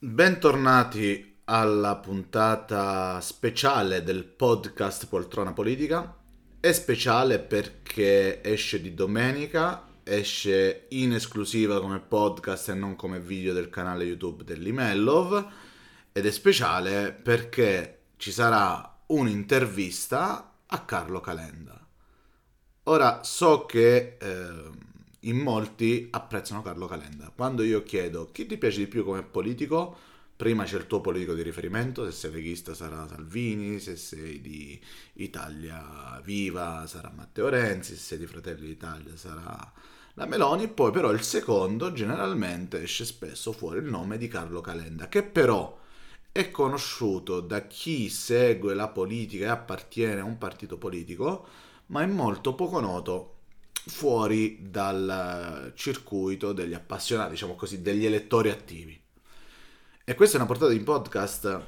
Bentornati alla puntata speciale del podcast Poltrona Politica. È speciale perché esce di domenica, esce in esclusiva come podcast e non come video del canale YouTube dell'Imellov, ed è speciale perché ci sarà un'intervista a Carlo Calenda. Ora, so che in molti apprezzano Carlo Calenda. Quando io chiedo chi ti piace di più come politico, prima c'è il tuo politico di riferimento. Se sei leghista sarà Salvini, se sei di Italia Viva sarà Matteo Renzi, se sei di Fratelli d'Italia sarà la Meloni. Poi però il secondo generalmente esce spesso fuori il nome di Carlo Calenda, che però è conosciuto da chi segue la politica e appartiene a un partito politico, ma è molto poco noto fuori dal circuito degli appassionati, diciamo così, degli elettori attivi. E questa è una portata di podcast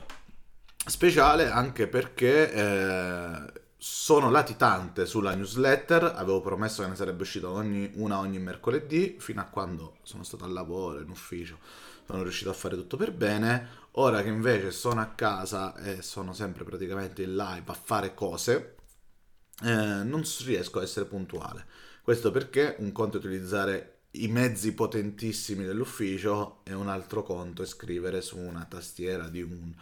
speciale anche perché sono latitante sulla newsletter. Avevo promesso che ne sarebbe uscita ogni mercoledì, fino a quando sono stato al lavoro, in ufficio, sono riuscito a fare tutto per bene. Ora che invece sono a casa e sono sempre praticamente in live a fare cose, non riesco a essere puntuale. Questo perché un conto è utilizzare i mezzi potentissimi dell'ufficio e un altro conto è scrivere su una tastiera di un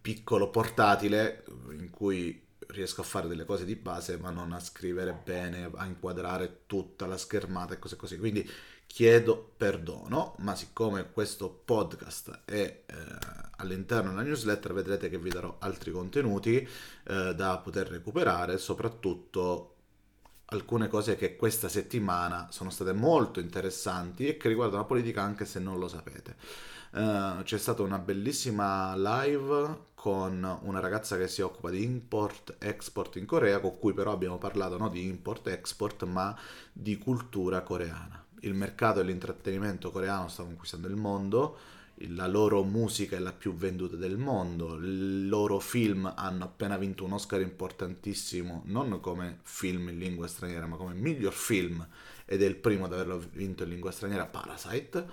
piccolo portatile in cui riesco a fare delle cose di base ma non a scrivere bene, a inquadrare tutta la schermata e cose così. Quindi chiedo perdono, ma siccome questo podcast è all'interno della newsletter, vedrete che vi darò altri contenuti da poter recuperare, soprattutto alcune cose che questa settimana sono state molto interessanti e che riguardano la politica anche se non lo sapete. C'è stata una bellissima live con una ragazza che si occupa di import-export in Corea, con cui però abbiamo parlato non di import-export ma di cultura coreana. Il mercato e l'intrattenimento coreano sta conquistando il mondo, la loro musica è la più venduta del mondo, i loro film hanno appena vinto un Oscar importantissimo, non come film in lingua straniera ma come miglior film, ed è il primo ad averlo vinto in lingua straniera, Parasite,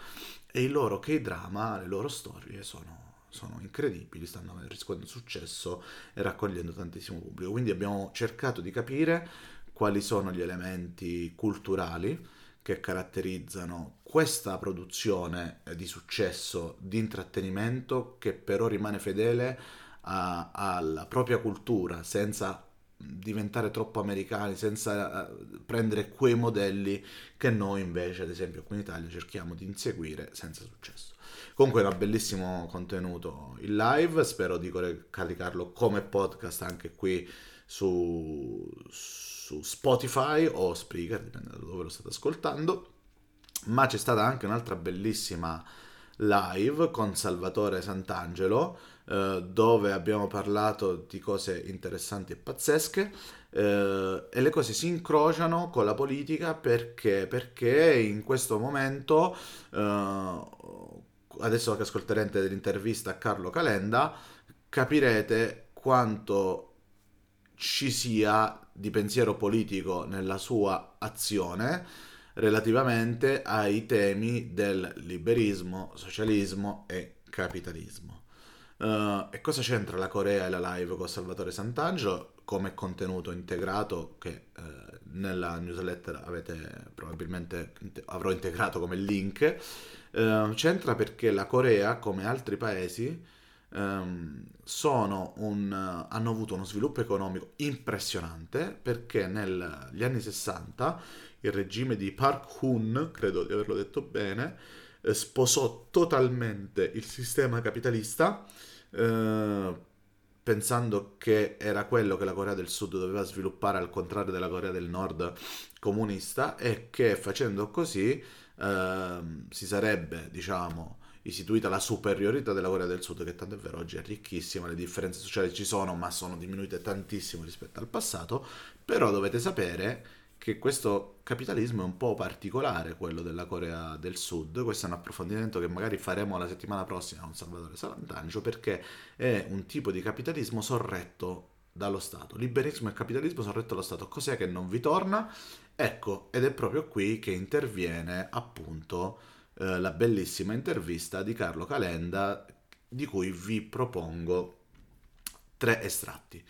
e i loro K-drama, le loro storie sono incredibili, stanno riscuotendo successo e raccogliendo tantissimo pubblico. Quindi abbiamo cercato di capire quali sono gli elementi culturali che caratterizzano questa produzione di successo, di intrattenimento, che però rimane fedele alla propria cultura, senza diventare troppo americani, senza prendere quei modelli che noi invece, ad esempio qui in Italia, cerchiamo di inseguire senza successo. Comunque era un bellissimo contenuto in live, spero di caricarlo come podcast anche qui su Spotify o Spreaker, dipende da dove lo state ascoltando. Ma c'è stata anche un'altra bellissima live con Salvatore Santangelo, dove abbiamo parlato di cose interessanti e pazzesche, e le cose si incrociano con la politica perché in questo momento, adesso che ascolterete l'intervista a Carlo Calenda, capirete quanto ci sia di pensiero politico nella sua azione relativamente ai temi del liberismo, socialismo e capitalismo. E cosa c'entra la Corea e la live con Salvatore Santangelo come contenuto integrato che nella newsletter avrò integrato come link? C'entra perché la Corea, come altri paesi, hanno avuto uno sviluppo economico impressionante, perché negli anni 60 il regime di Park Hun, credo di averlo detto bene, sposò totalmente il sistema capitalista, pensando che era quello che la Corea del Sud doveva sviluppare, al contrario della Corea del Nord comunista, e che facendo così si sarebbe, diciamo, istituita la superiorità della Corea del Sud, che tanto è vero oggi è ricchissima, le differenze sociali ci sono ma sono diminuite tantissimo rispetto al passato. Però dovete sapere che questo capitalismo è un po' particolare, quello della Corea del Sud. Questo è un approfondimento che magari faremo la settimana prossima con Salvatore Santangelo, perché è un tipo di capitalismo sorretto dallo Stato. Liberismo e capitalismo sorretto dallo Stato, cos'è che non vi torna? Ecco, ed è proprio qui che interviene appunto la bellissima intervista di Carlo Calenda, di cui vi propongo 3 estratti.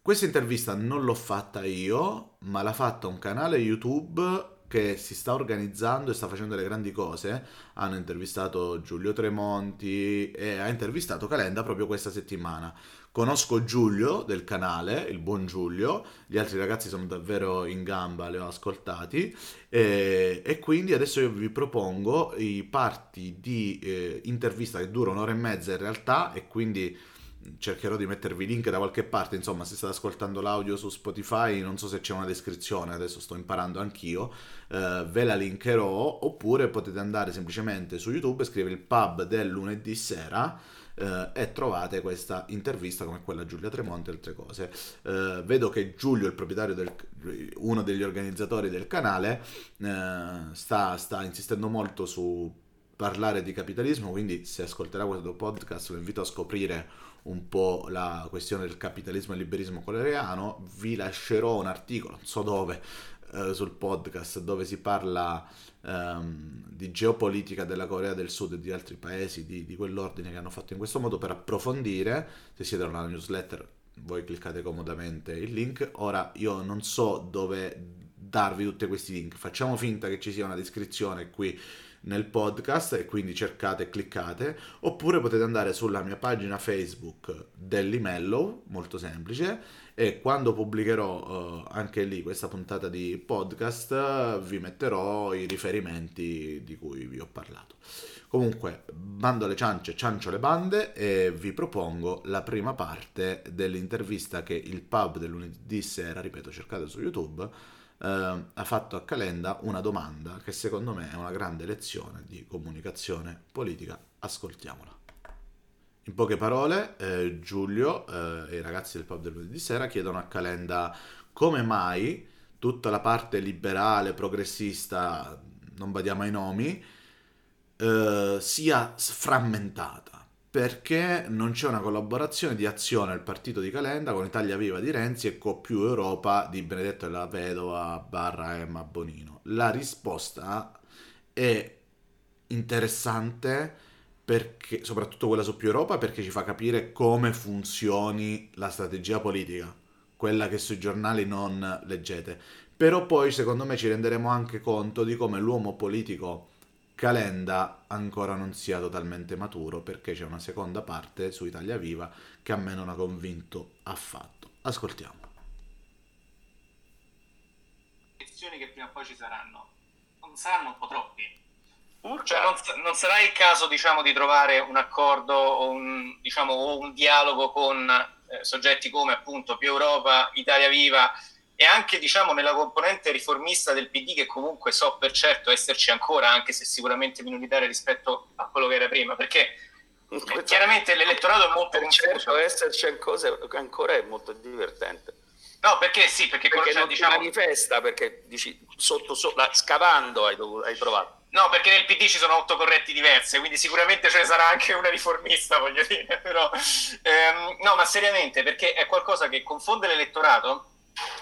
Questa intervista non l'ho fatta io, ma l'ha fatta un canale YouTube che si sta organizzando e sta facendo delle grandi cose. Hanno intervistato Giulio Tremonti e ha intervistato Calenda proprio questa settimana. Conosco Giulio del canale, il buon Giulio, gli altri ragazzi sono davvero in gamba, li ho ascoltati, e quindi adesso io vi propongo i parti di intervista che dura 1 ora e mezza in realtà, e quindi cercherò di mettervi link da qualche parte. Insomma, se state ascoltando l'audio su Spotify, non so se c'è una descrizione, adesso sto imparando anch'io, ve la linkerò, oppure potete andare semplicemente su YouTube e scrivere il pub del lunedì sera e trovate questa intervista come quella Giulia Tremonti e altre cose. Vedo che Giulio, il proprietario uno degli organizzatori del canale, sta insistendo molto su parlare di capitalismo, quindi se ascolterà questo podcast lo invito a scoprire un po' la questione del capitalismo e liberismo coreano. Vi lascerò un articolo, non so dove, sul podcast, dove si parla di geopolitica della Corea del Sud e di altri paesi di quell'ordine che hanno fatto in questo modo, per approfondire. Se siete alla newsletter voi cliccate comodamente il link. Ora io non so dove darvi tutti questi link, facciamo finta che ci sia una descrizione qui nel podcast e quindi cercate e cliccate, oppure potete andare sulla mia pagina Facebook dell'Imello, molto semplice, e quando pubblicherò anche lì questa puntata di podcast vi metterò i riferimenti di cui vi ho parlato. Comunque, bando alle ciance, ciancio le bande, e vi propongo la prima parte dell'intervista che il pub del lunedì sera, ripeto, cercate su YouTube, ha fatto a Calenda una domanda che secondo me è una grande lezione di comunicazione politica. Ascoltiamola. In poche parole, Giulio e i ragazzi del pub del lunedì sera chiedono a Calenda come mai tutta la parte liberale, progressista, non badiamo ai nomi, sia frammentata. Perché non c'è una collaborazione di Azione, il partito di Calenda, con Italia Viva di Renzi e con Più Europa di Benedetto della Vedova / Emma Bonino? La risposta è interessante, perché, soprattutto quella su Più Europa, perché ci fa capire come funzioni la strategia politica, quella che sui giornali non leggete. Però poi, secondo me, ci renderemo anche conto di come l'uomo politico Calenda ancora non sia totalmente maturo, perché c'è una seconda parte su Italia Viva che a me non ha convinto affatto. Ascoltiamo. Lezioni che prima o poi ci saranno. Non saranno un po' troppi. Cioè, non sarà il caso, diciamo, di trovare un accordo o un dialogo con soggetti come appunto Più Europa, Italia Viva, e anche, diciamo, nella componente riformista del PD, che comunque so per certo esserci ancora, anche se sicuramente minoritaria rispetto a quello che era prima, perché chiaramente l'elettorato è molto confuso. Esserci ancora è molto divertente. No, perché sì, perché non, diciamo, manifesta, perché dici scavando hai trovato. No, perché nel PD ci sono 8 correnti diverse, quindi sicuramente ce ne sarà anche una riformista, voglio dire, però no, ma seriamente, perché è qualcosa che confonde l'elettorato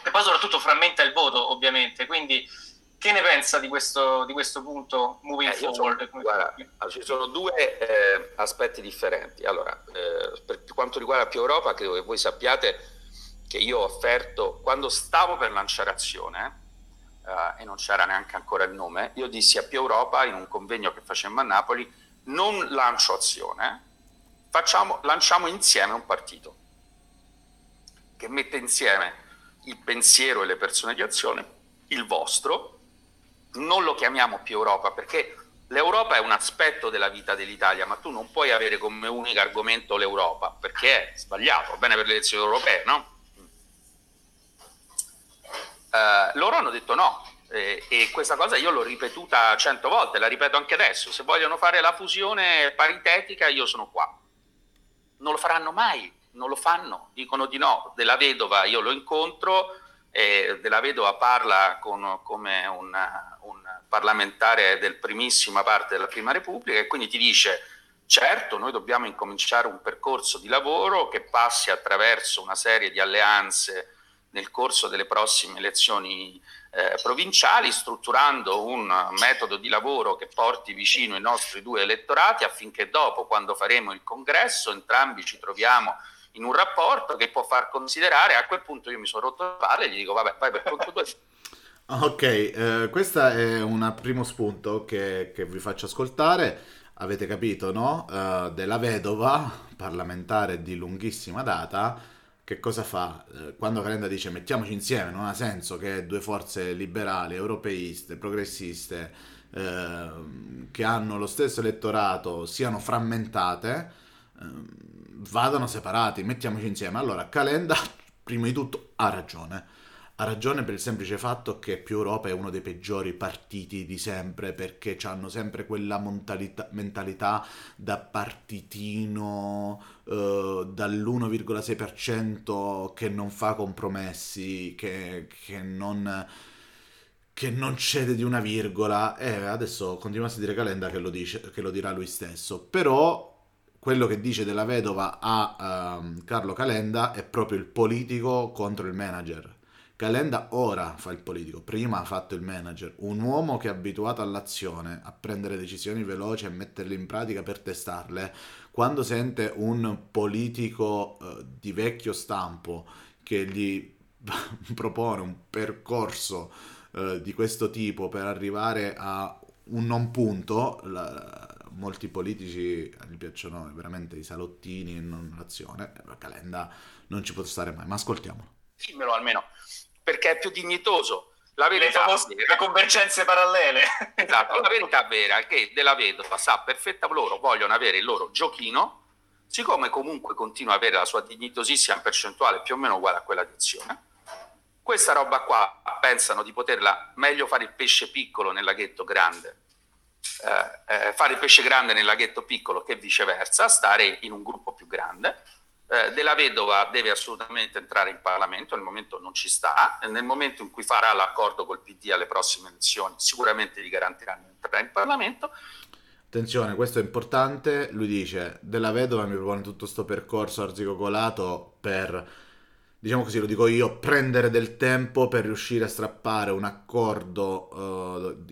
e poi soprattutto frammenta il voto, ovviamente. Quindi che ne pensa di questo punto moving forward? Guarda, ci sono 2 aspetti differenti. Allora, per quanto riguarda Più Europa, credo che voi sappiate che io ho offerto, quando stavo per lanciare Azione e non c'era neanche ancora il nome, io dissi a Più Europa in un convegno che facemmo a Napoli: non lancio Azione, lanciamo insieme un partito che mette insieme il pensiero e le persone di Azione, il vostro. Non lo chiamiamo Più Europa, perché l'Europa è un aspetto della vita dell'Italia, ma tu non puoi avere come unico argomento l'Europa, perché è sbagliato. Va bene per le elezioni europee, no? Loro hanno detto no, e questa cosa io l'ho ripetuta 100 volte, la ripeto anche adesso: se vogliono fare la fusione paritetica, io sono qua. Non lo faranno mai. Non lo fanno, dicono di no. Della Vedova io lo incontro, Della Vedova parla come un parlamentare del primissima parte della Prima Repubblica, e quindi ti dice: certo, noi dobbiamo incominciare un percorso di lavoro che passi attraverso una serie di alleanze nel corso delle prossime elezioni provinciali, strutturando un metodo di lavoro che porti vicino i nostri due elettorati, affinché dopo, quando faremo il congresso, entrambi ci troviamo in un rapporto che può far considerare. A quel punto io mi sono rotto le palle e gli dico vabbè, vai per conto tuo. Ok, questo è un primo spunto che vi faccio ascoltare. Avete capito, no? Della Vedova, parlamentare di lunghissima data, che cosa fa? Quando Calenda dice mettiamoci insieme, non ha senso che due forze liberali, europeiste, progressiste, che hanno lo stesso elettorato, siano frammentate, vadano separati, mettiamoci insieme. Allora Calenda, prima di tutto, ha ragione. Ha ragione per il semplice fatto che Più Europa è uno dei peggiori partiti di sempre, perché hanno sempre quella mentalità da partitino, dall'1,6% che non fa compromessi, che non cede di una virgola. E adesso continuasse a dire Calenda che lo dirà lui stesso. Però quello che dice Della Vedova a Carlo Calenda è proprio il politico contro il manager. Calenda ora fa il politico, prima ha fatto il manager, un uomo che è abituato all'azione, a prendere decisioni veloci e metterle in pratica per testarle. Quando sente un politico di vecchio stampo che gli propone un percorso di questo tipo per arrivare a un non punto, molti politici gli piacciono veramente i salottini e non l'azione, Calenda non ci può stare mai, ma ascoltiamolo. Dimmelo almeno, perché è più dignitoso. La verità, le convergenze parallele. Esatto, la verità vera è che Della Vedova sa perfetta, loro vogliono avere il loro giochino, siccome comunque continua a avere la sua dignitosissima percentuale più o meno uguale a quella di Azione. Questa roba qua pensano di poterla meglio fare il pesce piccolo nel laghetto grande, fare il pesce grande nel laghetto piccolo, che viceversa, stare in un gruppo più grande. Della Vedova deve assolutamente entrare in Parlamento, nel momento non ci sta, nel momento in cui farà l'accordo col PD alle prossime elezioni sicuramente gli garantiranno di entrare in Parlamento. Attenzione, questo è importante, lui dice Della Vedova mi propone tutto sto percorso arzigogolato per, diciamo così, lo dico io, prendere del tempo per riuscire a strappare un accordo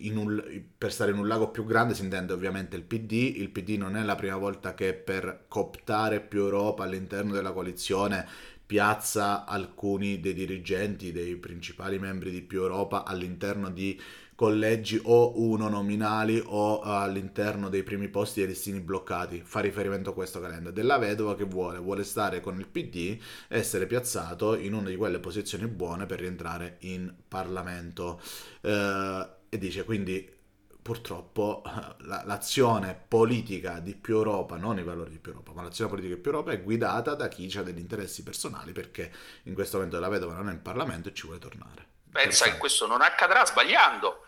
per stare in un lago più grande, si intende ovviamente il PD. Il PD non è la prima volta che per cooptare Più Europa all'interno della coalizione piazza alcuni dei dirigenti, dei principali membri di Più Europa all'interno di collegi o unonominali o all'interno dei primi posti dei listini bloccati. Fa riferimento a questo Calenda. Della Vedova che vuole stare con il PD, essere piazzato in una di quelle posizioni buone per rientrare in Parlamento. E dice quindi purtroppo l'azione politica di Più Europa, non i valori di Più Europa, ma l'azione politica di Più Europa è guidata da chi ha degli interessi personali, perché in questo momento Della Vedova non è in Parlamento e ci vuole tornare. Pensa che questo non accadrà sbagliando,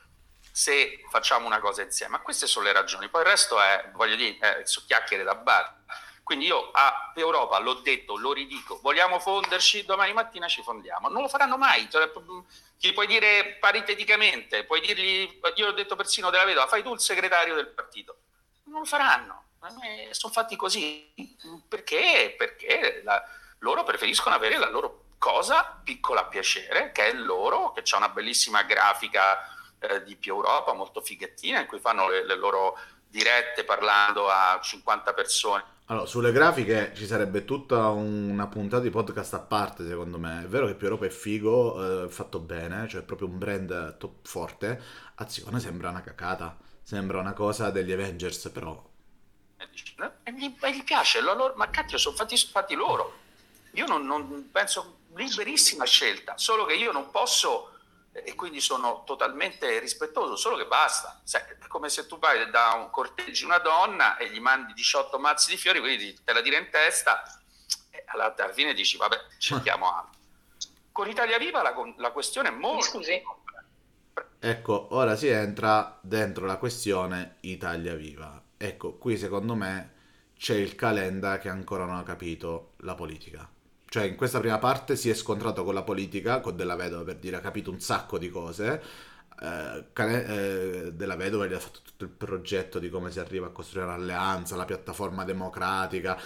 se facciamo una cosa insieme. Ma queste sono le ragioni, poi il resto è, voglio dire, su chiacchiere da bar. Quindi io a Europa l'ho detto, lo ridico, vogliamo fonderci, domani mattina ci fondiamo. Non lo faranno mai, gli puoi dire pariteticamente, puoi dirgli, io l'ho detto persino Della Vedova, fai tu il segretario del partito. Non lo faranno, sono fatti così. Perché? Perché loro preferiscono avere la loro cosa piccola a piacere, che è loro, che c'è una bellissima grafica di Più Europa, molto fighettina, in cui fanno le loro dirette parlando a 50 persone. Allora, sulle grafiche ci sarebbe tutta una puntata di podcast a parte, secondo me. È vero che Più Europa è figo, fatto bene, cioè è proprio un brand top forte. Azione sembra una cacata, sembra una cosa degli Avengers, però... E gli piace, loro, ma cacchio, sono fatti loro. Io non penso... Liberissima scelta, solo che io non posso, e quindi sono totalmente rispettoso, solo che basta. È come se tu vai da un corteggio una donna e gli mandi 18 mazzi di fiori, quindi te la tira in testa e alla fine dici vabbè, cerchiamo altro. Con Italia Viva la questione è molto... Scusi. Ecco, ora si entra dentro la questione Italia Viva. Ecco, qui secondo me c'è il Calenda che ancora non ha capito la politica. Cioè in questa prima parte si è scontrato con la politica, con Della Vedova, per dire, ha capito un sacco di cose. Della Vedova gli ha fatto tutto il progetto di come si arriva a costruire un'alleanza, la piattaforma democratica,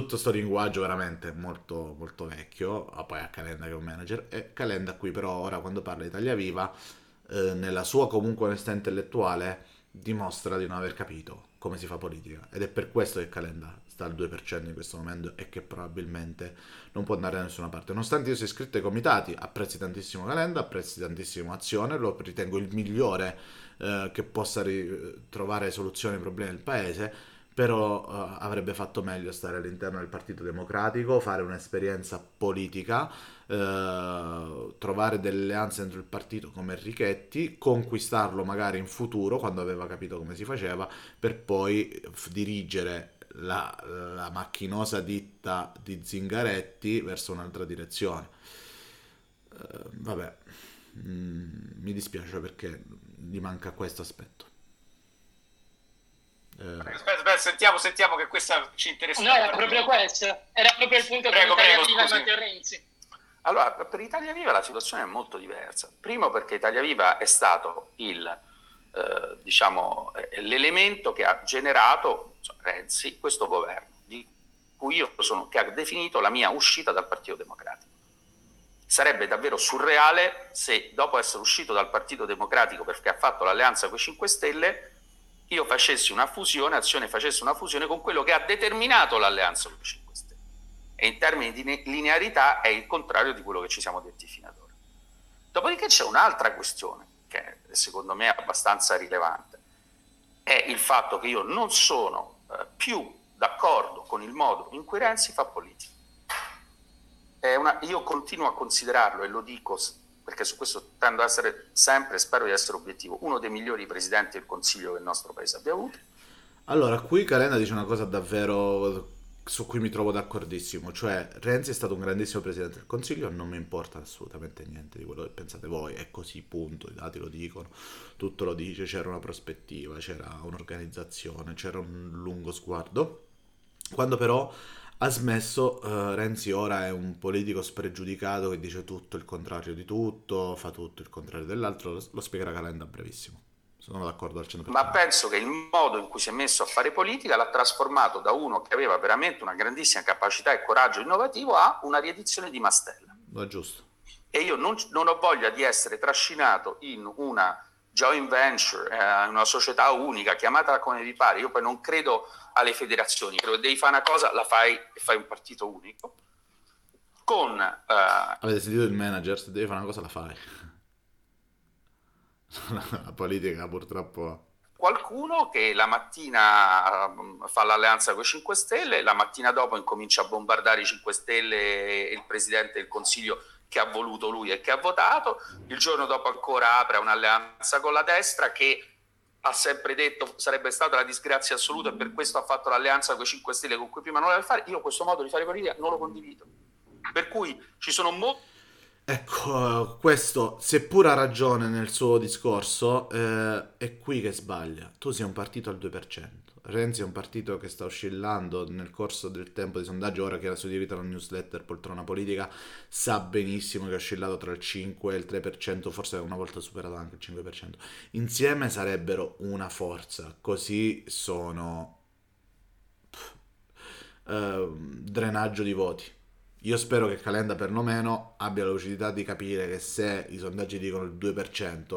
tutto sto linguaggio veramente molto molto vecchio. Poi a Calenda che è un manager, e Calenda qui però ora quando parla di Italia Viva, nella sua comunque onestà intellettuale dimostra di non aver capito come si fa politica, ed è per questo che Calenda sta al 2% in questo momento e che probabilmente non può andare da nessuna parte. Nonostante io sia iscritto ai comitati, apprezzi tantissimo Calenda, apprezzi tantissimo Azione, lo ritengo il migliore che possa trovare soluzioni ai problemi del paese, però avrebbe fatto meglio stare all'interno del Partito Democratico, fare un'esperienza politica, trovare delle alleanze dentro il partito come Richetti, conquistarlo magari in futuro quando aveva capito come si faceva, per poi dirigere la macchinosa ditta di Zingaretti verso un'altra direzione. Vabbè, mi dispiace perché gli manca questo aspetto. Aspetta, sentiamo che questa ci interessa. No, era proprio questo, era proprio il punto. Prego, con Italia Viva e Matteo Renzi. Allora, per Italia Viva la situazione è molto diversa. Primo perché Italia Viva è stato l'elemento che ha generato Renzi, questo governo di cui che ha definito la mia uscita dal Partito Democratico. Sarebbe davvero surreale se dopo essere uscito dal Partito Democratico perché ha fatto l'alleanza con i 5 Stelle io facessi una fusione, Azione facesse una fusione con quello che ha determinato l'alleanza con i 5 Stelle. E in termini di linearità è il contrario di quello che ci siamo detti fino ad ora. Dopodiché c'è un'altra questione che è, secondo me, abbastanza rilevante. È il fatto che io non sono più d'accordo con il modo in cui Renzi fa politica. Io continuo a considerarlo, e lo dico perché su questo tendo a essere sempre, spero di essere obiettivo, uno dei migliori presidenti del Consiglio che il nostro paese abbia avuto. Allora, qui Calenda dice una cosa davvero su cui mi trovo d'accordissimo, cioè Renzi è stato un grandissimo presidente del Consiglio, non mi importa assolutamente niente di quello che pensate voi, è così, punto, i dati lo dicono, tutto lo dice, c'era una prospettiva, c'era un'organizzazione, c'era un lungo sguardo. Quando però ha smesso, Renzi ora è un politico spregiudicato che dice tutto il contrario di tutto, fa tutto il contrario dell'altro, lo spiegherà Calenda a brevissimo. Sono d'accordo al 100%. Ma penso che il modo in cui si è messo a fare politica l'ha trasformato da uno che aveva veramente una grandissima capacità e coraggio innovativo a una riedizione di Mastella. No, è giusto. E io non ho voglia di essere trascinato in una joint venture, una società unica, chiamatela come vi pare. Io poi non credo alle federazioni, credo che devi fare una cosa, la fai e fai un partito unico. Avete sentito il manager? Se devi fare una cosa, la fai. La politica purtroppo. Qualcuno che la mattina fa l'alleanza con i 5 Stelle, la mattina dopo incomincia a bombardare i 5 Stelle e il Presidente del Consiglio che ha voluto lui e che ha votato, il giorno dopo ancora apre un'alleanza con la destra che ha sempre detto sarebbe stata la disgrazia assoluta e per questo ha fatto l'alleanza con i 5 Stelle con cui prima non l'aveva fare. Io questo modo di fare politica non lo condivido, per cui ci sono molti. Ecco, questo, seppur ha ragione nel suo discorso, è qui che sbaglia. Tu sei un partito al 2%, Renzi è un partito che sta oscillando nel corso del tempo di sondaggio, ora che era suddivisa la newsletter Poltrona Politica, sa benissimo che è oscillato tra il 5 e il 3%, forse una volta superato anche il 5%. Insieme sarebbero una forza, così sono drenaggio di voti. Io spero che Calenda perlomeno abbia la lucidità di capire che se i sondaggi dicono il 2%,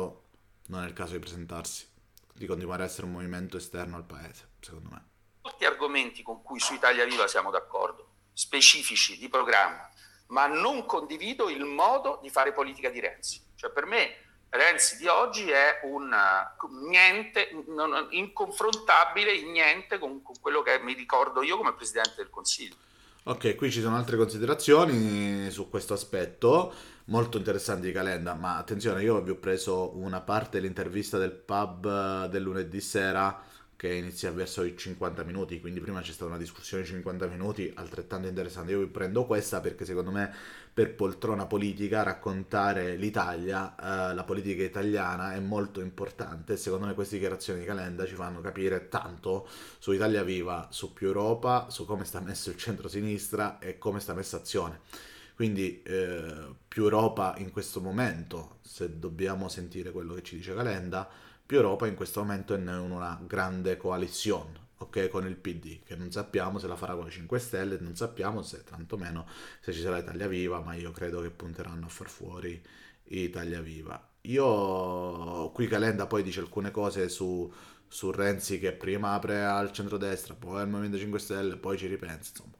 non è il caso di presentarsi, di continuare a essere un movimento esterno al paese, secondo me. Molti argomenti con cui su Italia Viva siamo d'accordo, specifici, di programma, ma non condivido il modo di fare politica di Renzi. Cioè per me Renzi di oggi è un niente, inconfrontabile niente con quello che mi ricordo io come Presidente del Consiglio. Ok, qui ci sono altre considerazioni su questo aspetto, molto interessanti di Calenda, ma attenzione, io vi ho preso una parte dell'intervista del pub del lunedì sera che inizia verso i 50 minuti, quindi prima c'è stata una discussione di 50 minuti altrettanto interessante, io vi prendo questa perché secondo me per Poltrona Politica raccontare l'Italia, la politica italiana è molto importante, secondo me queste dichiarazioni di Calenda ci fanno capire tanto su Italia Viva, su Più Europa, su come sta messo il centro-sinistra e come sta messa Azione. Quindi Più Europa in questo momento, se dobbiamo sentire quello che ci dice Calenda, Più Europa in questo momento è in una grande coalizione ok, con il PD, che non sappiamo se la farà con i 5 Stelle, non sappiamo se tantomeno se ci sarà Italia Viva, ma io credo che punteranno a far fuori Italia Viva. Io qui Calenda poi dice alcune cose su Renzi, che prima apre al centrodestra, poi al Movimento 5 Stelle, poi ci ripensa, insomma.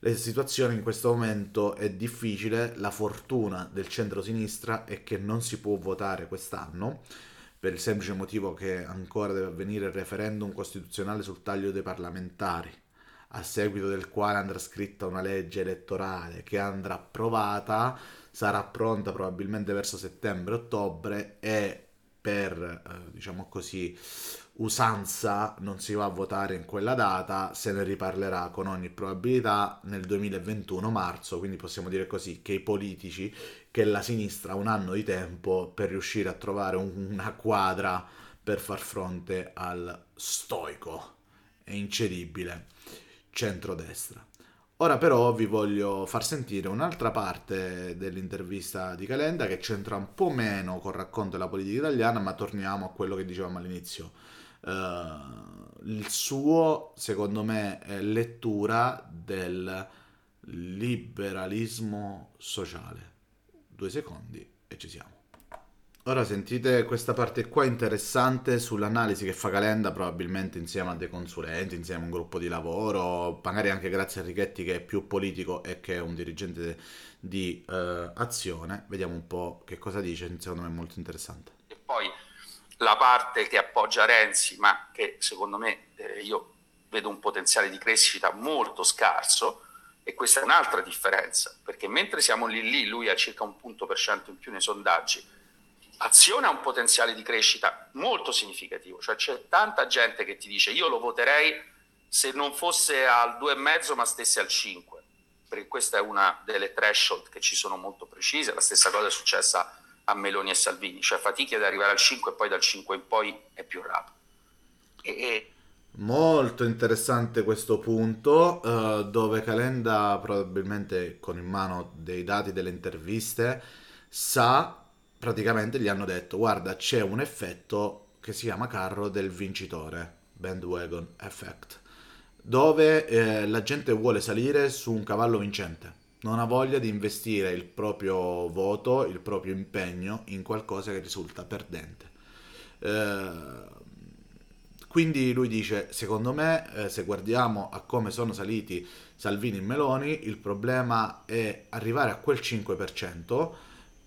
La situazione in questo momento è difficile, la fortuna del centro-sinistra è che non si può votare quest'anno, per il semplice motivo che ancora deve avvenire il referendum costituzionale sul taglio dei parlamentari, a seguito del quale andrà scritta una legge elettorale che andrà approvata, sarà pronta probabilmente verso settembre-ottobre e per, diciamo così, usanza non si va a votare in quella data, se ne riparlerà con ogni probabilità nel 2021 marzo, quindi possiamo dire così che i politici, che la sinistra ha un anno di tempo per riuscire a trovare una quadra per far fronte al stoico e incedibile centrodestra. Ora però vi voglio far sentire un'altra parte dell'intervista di Calenda che c'entra un po' meno col racconto della politica italiana, ma torniamo a quello che dicevamo all'inizio. Il suo, secondo me, è lettura del liberalismo sociale. 2 secondi e ci siamo. Ora sentite questa parte qua interessante sull'analisi che fa Calenda, probabilmente insieme a dei consulenti, insieme a un gruppo di lavoro, magari anche grazie a Richetti che è più politico e che è un dirigente di Azione. Vediamo un po' che cosa dice, secondo me è molto interessante. E poi la parte che appoggia Renzi, ma che secondo me io vedo un potenziale di crescita molto scarso, e questa è un'altra differenza, perché mentre siamo lì, lui ha circa 1% in più nei sondaggi, Azione ha un potenziale di crescita molto significativo, cioè c'è tanta gente che ti dice io lo voterei se non fosse al 2,5 ma stesse al 5, perché questa è una delle threshold che ci sono molto precise. La stessa cosa è successa a Meloni e Salvini, cioè fatichi ad arrivare al 5 e poi dal 5 in poi è più rapido. Molto interessante questo punto, dove Calenda probabilmente con in mano dei dati delle interviste sa, praticamente gli hanno detto guarda c'è un effetto che si chiama carro del vincitore, bandwagon effect, dove la gente vuole salire su un cavallo vincente, non ha voglia di investire il proprio voto, il proprio impegno in qualcosa che risulta perdente. Quindi lui dice, secondo me, se guardiamo a come sono saliti Salvini e Meloni, il problema è arrivare a quel 5%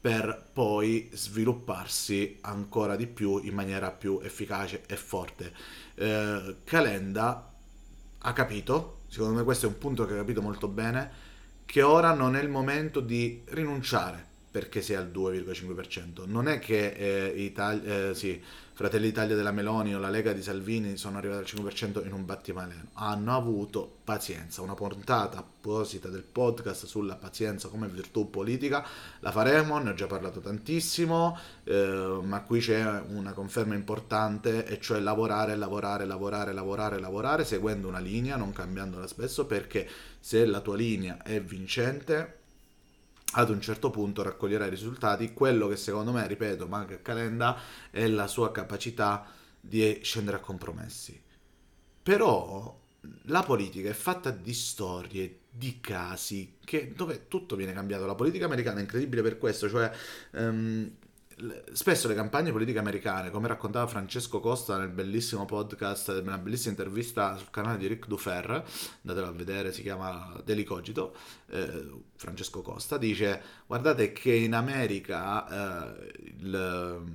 per poi svilupparsi ancora di più in maniera più efficace e forte. Calenda ha capito, secondo me questo è un punto che ha capito molto bene, che ora non è il momento di rinunciare perché sei al 2,5%. Non è che Fratelli d'Italia della Meloni o la Lega di Salvini sono arrivati al 5% in un battibaleno. Hanno avuto pazienza. Una puntata apposita del podcast sulla pazienza come virtù politica la faremo, ne ho già parlato tantissimo, ma qui c'è una conferma importante, e cioè lavorare, seguendo una linea, non cambiandola spesso, perché se la tua linea è vincente, ad un certo punto raccoglierà i risultati. Quello che secondo me, ripeto, manca a Calenda è la sua capacità di scendere a compromessi. Però la politica è fatta di storie, di casi, dove tutto viene cambiato. La politica americana è incredibile per questo, cioè spesso le campagne politiche americane, come raccontava Francesco Costa nel bellissimo podcast, nella bellissima intervista sul canale di Rick Dufer, andatelo a vedere, si chiama Delicogito, Francesco Costa dice guardate che in America le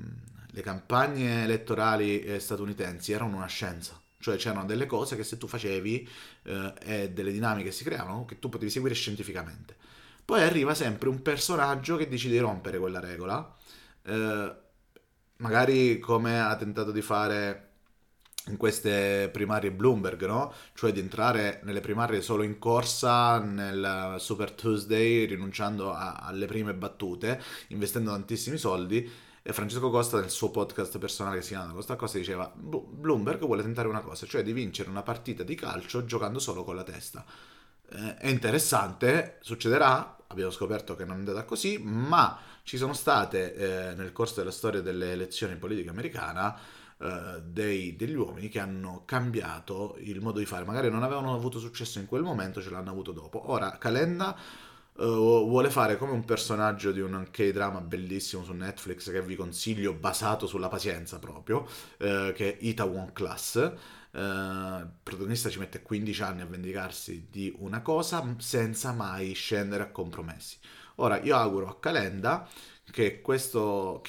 campagne elettorali statunitensi erano una scienza, cioè c'erano delle cose che se tu facevi e delle dinamiche che si creavano che tu potevi seguire scientificamente. Poi arriva sempre un personaggio che decide di rompere quella regola, magari come ha tentato di fare in queste primarie Bloomberg, no? Cioè di entrare nelle primarie solo in corsa nel Super Tuesday, rinunciando alle prime battute, investendo tantissimi soldi. E Francesco Costa nel suo podcast personale che si chiama Costa Costa diceva Bloomberg vuole tentare una cosa, cioè di vincere una partita di calcio giocando solo con la testa. È interessante, succederà, abbiamo scoperto che non è andata così, ma ci sono state nel corso della storia delle elezioni politiche americana degli uomini che hanno cambiato il modo di fare, magari non avevano avuto successo in quel momento, ce l'hanno avuto dopo. Ora Calenda vuole fare come un personaggio di un K-drama bellissimo su Netflix, che vi consiglio, basato sulla pazienza proprio, che è Itaewon Class. Il protagonista ci mette 15 anni a vendicarsi di una cosa senza mai scendere a compromessi. Ora io auguro a Calenda che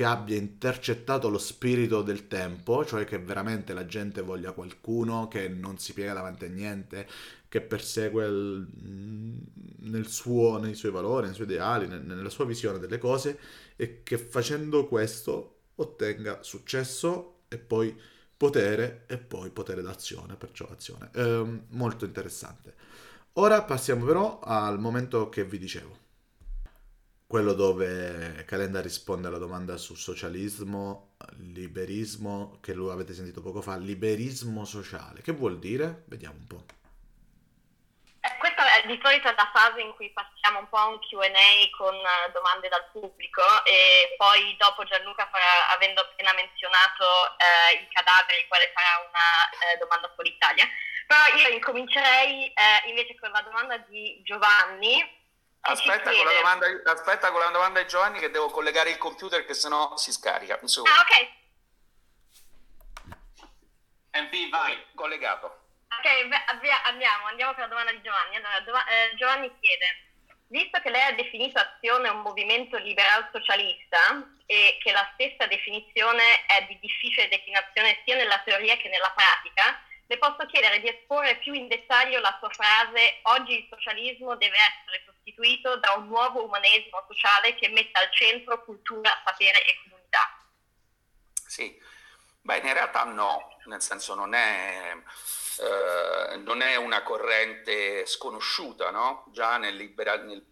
abbia intercettato lo spirito del tempo, cioè che veramente la gente voglia qualcuno che non si piega davanti a niente, che persegue nei suoi valori, nei suoi ideali, nella sua visione delle cose, e che facendo questo ottenga successo e poi potere d'azione, perciò azione. Molto interessante. Ora passiamo però al momento che vi dicevo, quello dove Calenda risponde alla domanda su socialismo, liberismo, che lo avete sentito poco fa, liberismo sociale. Che vuol dire? Vediamo un po'. Questa è di solito la fase in cui passiamo un po' a un Q&A con domande dal pubblico, e poi dopo Gianluca farà, avendo appena menzionato il cadavere, il quale farà una domanda fuori Italia. Però io incomincerei invece con la domanda di Giovanni. Aspetta con la domanda di Giovanni, che devo collegare il computer, che sennò si scarica. Ah, ok. MP, vai, collegato. Ok, andiamo con la domanda di Giovanni. Allora, Giovanni chiede: visto che lei ha definito Azione un movimento liberal socialista e che la stessa definizione è di difficile declinazione sia nella teoria che nella pratica, le posso chiedere di esporre più in dettaglio la sua frase «Oggi il socialismo deve essere sostituito da un nuovo umanesimo sociale che metta al centro cultura, sapere e comunità». Sì, beh, in realtà no, nel senso non è una corrente sconosciuta, no? Già in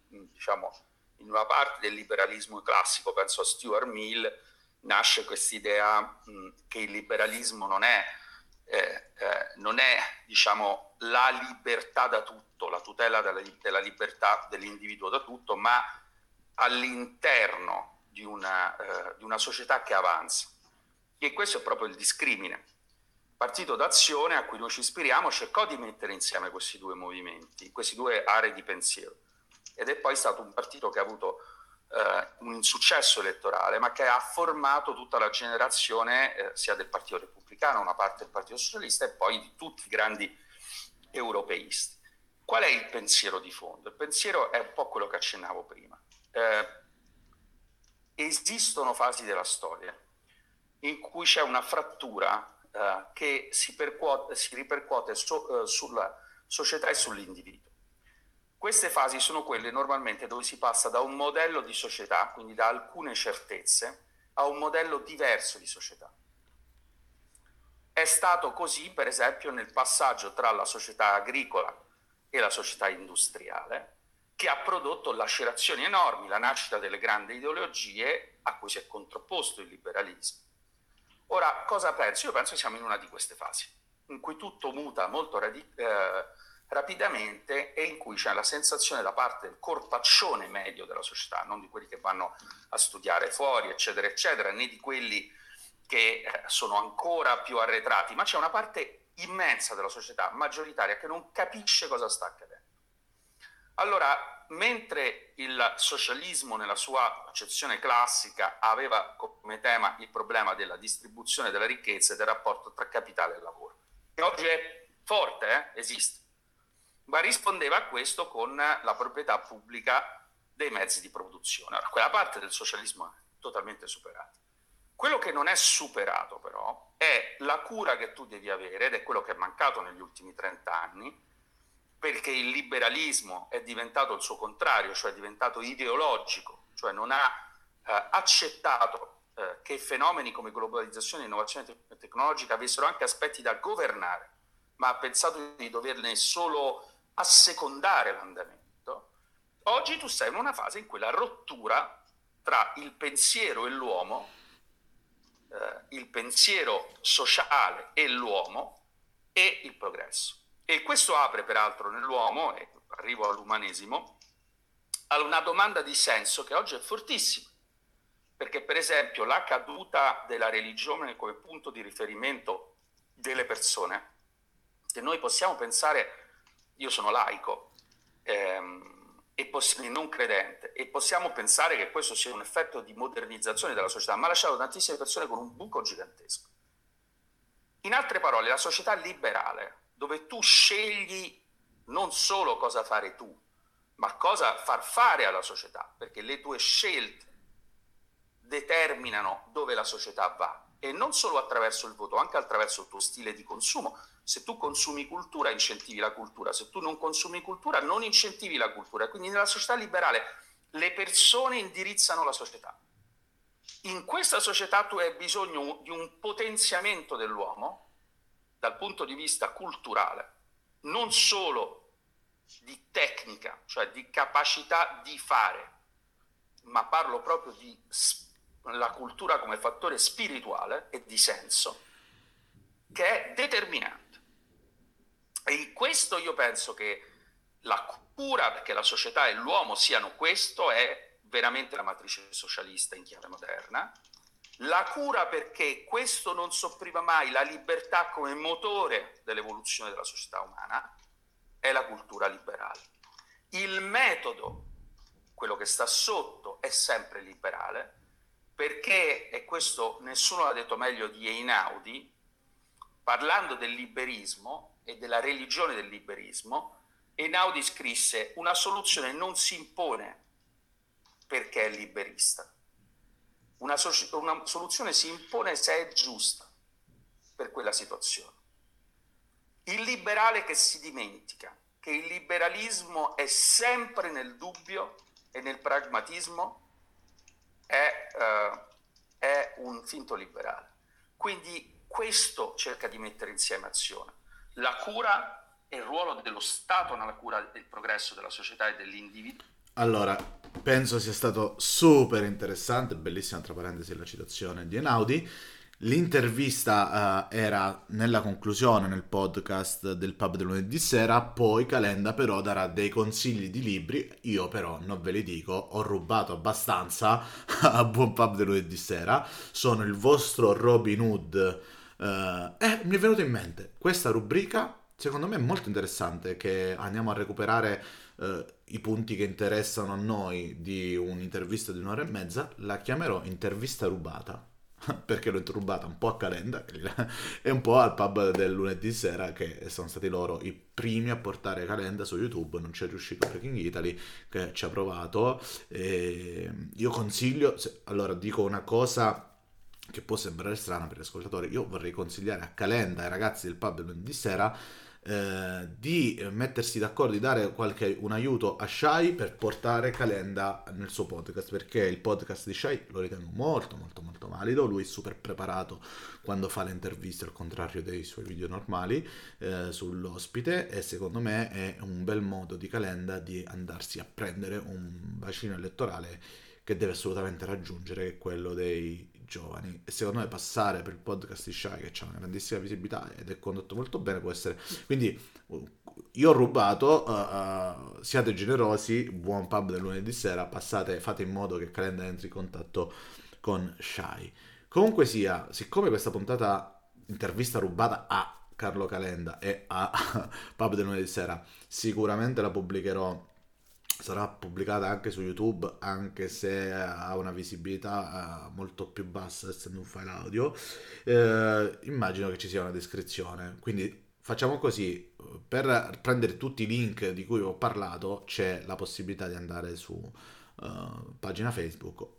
una parte del liberalismo classico, penso a Stuart Mill, nasce quest'idea che il liberalismo non è diciamo la libertà da tutto, la tutela della libertà dell'individuo da tutto, ma all'interno di una società che avanza. E questo è proprio il discrimine. Il Partito d'Azione, a cui noi ci ispiriamo, cercò di mettere insieme questi due movimenti, queste due aree di pensiero, ed è poi stato un partito che ha avuto un insuccesso elettorale, ma che ha formato tutta la generazione sia del Partito Repubblicano, una parte del Partito Socialista, e poi di tutti i grandi europeisti. Qual è il pensiero di fondo? Il pensiero è un po' quello che accennavo prima. Esistono fasi della storia in cui c'è una frattura che si ripercuote sulla società e sull'individuo. Queste fasi sono quelle normalmente dove si passa da un modello di società, quindi da alcune certezze, a un modello diverso di società. È stato così, per esempio, nel passaggio tra la società agricola e la società industriale, che ha prodotto lacerazioni enormi, la nascita delle grandi ideologie a cui si è contrapposto il liberalismo. Ora, cosa penso? Io penso che siamo in una di queste fasi, in cui tutto muta molto rapidamente, e in cui c'è la sensazione da parte del corpaccione medio della società, non di quelli che vanno a studiare fuori, eccetera, eccetera, né di quelli che sono ancora più arretrati, ma c'è una parte immensa della società, maggioritaria, che non capisce cosa sta accadendo. Allora, mentre il socialismo nella sua accezione classica aveva come tema il problema della distribuzione della ricchezza e del rapporto tra capitale e lavoro, che oggi è forte, esiste, ma rispondeva a questo con la proprietà pubblica dei mezzi di produzione. Allora, quella parte del socialismo è totalmente superata. Quello che non è superato, però, è la cura che tu devi avere, ed è quello che è mancato negli ultimi 30 anni, perché il liberalismo è diventato il suo contrario, cioè è diventato ideologico, cioè non ha accettato che fenomeni come globalizzazione e innovazione tecnologica avessero anche aspetti da governare, ma ha pensato di doverne solo assecondare l'andamento. Oggi tu sei in una fase in cui la rottura tra il pensiero e l'uomo, il pensiero sociale e l'uomo, e il progresso. E questo apre peraltro nell'uomo, e arrivo all'umanesimo, a una domanda di senso che oggi è fortissima. perché per esempio la caduta della religione come punto di riferimento delle persone, se noi possiamo pensare, io sono laico e non credente, e possiamo pensare che questo sia un effetto di modernizzazione della società, ma ha lasciato tantissime persone con un buco gigantesco. In altre parole, la società liberale, dove tu scegli non solo cosa fare tu, ma cosa far fare alla società, perché le tue scelte determinano dove la società va, e non solo attraverso il voto, anche attraverso il tuo stile di consumo. Se tu consumi cultura, incentivi la cultura; se tu non consumi cultura, non incentivi la cultura. Quindi nella società liberale le persone indirizzano la società. In questa società tu hai bisogno di un potenziamento dell'uomo dal punto di vista culturale, non solo di tecnica, cioè di capacità di fare, ma parlo proprio di la cultura come fattore spirituale e di senso, che è determinante. E in questo io penso che la cura, perché la società e l'uomo siano questo, è veramente la matrice socialista in chiave moderna, la cura, perché questo non sopprima mai la libertà come motore dell'evoluzione della società umana, è la cultura liberale. Il metodo, quello che sta sotto, è sempre liberale, perché, e questo nessuno l'ha detto meglio di Einaudi, parlando del liberismo e della religione del liberismo, Einaudi scrisse: una soluzione non si impone perché è liberista. Una soluzione si impone se è giusta per quella situazione. Il liberale che si dimentica che il liberalismo è sempre nel dubbio e nel pragmatismo è un finto liberale. Quindi questo cerca di mettere insieme Azione: la cura e il ruolo dello Stato nella cura del progresso della società e dell'individuo. Allora, penso sia stato super interessante, bellissima, tra parentesi, la citazione di Einaudi. L'intervista era nella conclusione, nel podcast del pub del lunedì sera. Poi Calenda però darà dei consigli di libri, io però non ve li dico, ho rubato abbastanza a buon pub del lunedì sera. Sono il vostro Robin Hood. Mi è venuto in mente questa rubrica, secondo me è molto interessante, che andiamo a recuperare i punti che interessano a noi di un'intervista di 1 ora e mezza. La chiamerò intervista rubata, perché l'ho rubata un po' a Calenda e un po' al pub del lunedì sera, che sono stati loro i primi a portare Calenda su YouTube. Non ci è riuscito Breaking Italy, che ci ha provato. E io consiglio, allora dico una cosa che può sembrare strana per gli ascoltatori, io vorrei consigliare a Calenda e ai ragazzi del pub del lunedì sera di mettersi d'accordo, di dare un aiuto a Shai per portare Calenda nel suo podcast, perché il podcast di Shai lo ritengo molto molto molto valido. Lui è super preparato quando fa le interviste, al contrario dei suoi video normali sull'ospite, e secondo me è un bel modo di Calenda di andarsi a prendere un bacino elettorale che deve assolutamente raggiungere, che è quello dei giovani. E secondo me passare per il podcast di Shai, che ha una grandissima visibilità ed è condotto molto bene, può essere. Quindi io ho rubato, siate generosi, buon pub del lunedì sera, passate, fate in modo che Calenda entri in contatto con Shai. Comunque sia, siccome questa puntata intervista rubata a Carlo Calenda e a pub del lunedì sera sicuramente la pubblicherò, sarà pubblicata anche su YouTube, anche se ha una visibilità molto più bassa essendo un file audio, immagino che ci sia una descrizione. Quindi facciamo così: per prendere tutti i link di cui ho parlato c'è la possibilità di andare su pagina Facebook,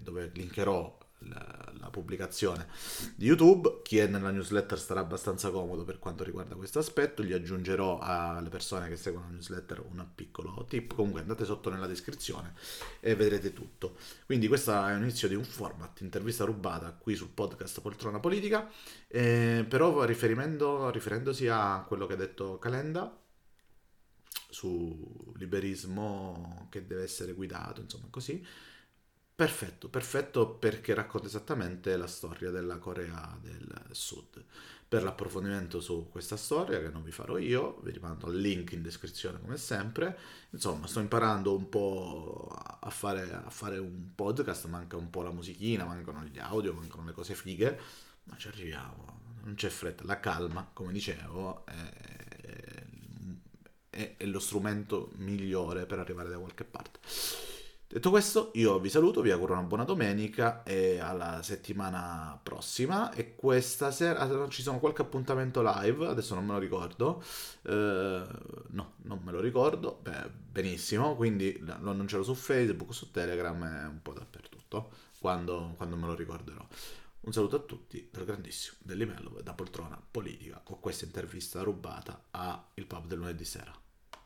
dove linkerò la pubblicazione di YouTube. Chi è nella newsletter starà abbastanza comodo per quanto riguarda questo aspetto. Gli aggiungerò alle persone che seguono la newsletter un piccolo tip. Comunque andate sotto nella descrizione e vedrete tutto. Quindi questo è l'inizio di un format intervista rubata qui sul podcast Poltrona Politica, però riferendosi a quello che ha detto Calenda su liberismo che deve essere guidato, insomma così. Perfetto, perfetto, perché racconta esattamente la storia della Corea del Sud. Per l'approfondimento su questa storia, che non vi farò io, vi rimando al link in descrizione come sempre. Insomma, sto imparando un po' a fare un podcast, manca un po' la musichina, mancano gli audio, mancano le cose fighe, ma ci arriviamo, non c'è fretta. La calma, come dicevo, è lo strumento migliore per arrivare da qualche parte. Detto questo, io vi saluto, vi auguro una buona domenica e alla settimana prossima. E questa sera ci sono qualche appuntamento live, adesso non me lo ricordo, no, non me lo ricordo, beh, benissimo, quindi lo annuncerò su Facebook, su Telegram e un po' dappertutto, quando me lo ricorderò. Un saluto a tutti dal grandissimo, del livello, da Poltrona Politica, con questa intervista rubata a Il Pub del lunedì sera.